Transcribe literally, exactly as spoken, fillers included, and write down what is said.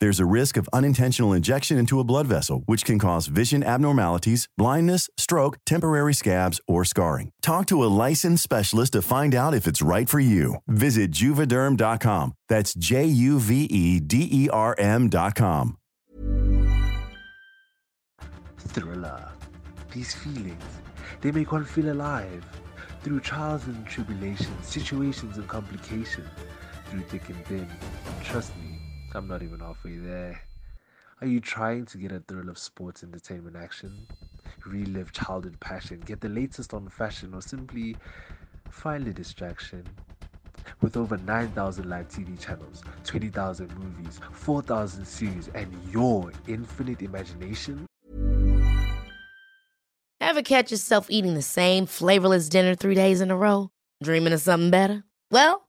There's a risk of unintentional injection into a blood vessel, which can cause vision abnormalities, blindness, stroke, temporary scabs, or scarring. Talk to a licensed specialist to find out if it's right for you. Visit Juvederm dot com. That's J U V E D E R M dot com. Thriller. These feelings, they make one feel alive. Through trials and tribulations, situations and complications, through thick and thin, trust me, I'm not even halfway there. Are you trying to get a thrill of sports entertainment action? Relive childhood passion, get the latest on fashion, or simply find a distraction? With over nine thousand live T V channels, twenty thousand movies, four thousand series, and your infinite imagination? Ever catch yourself eating the same flavorless dinner three days in a row? Dreaming of something better? Well,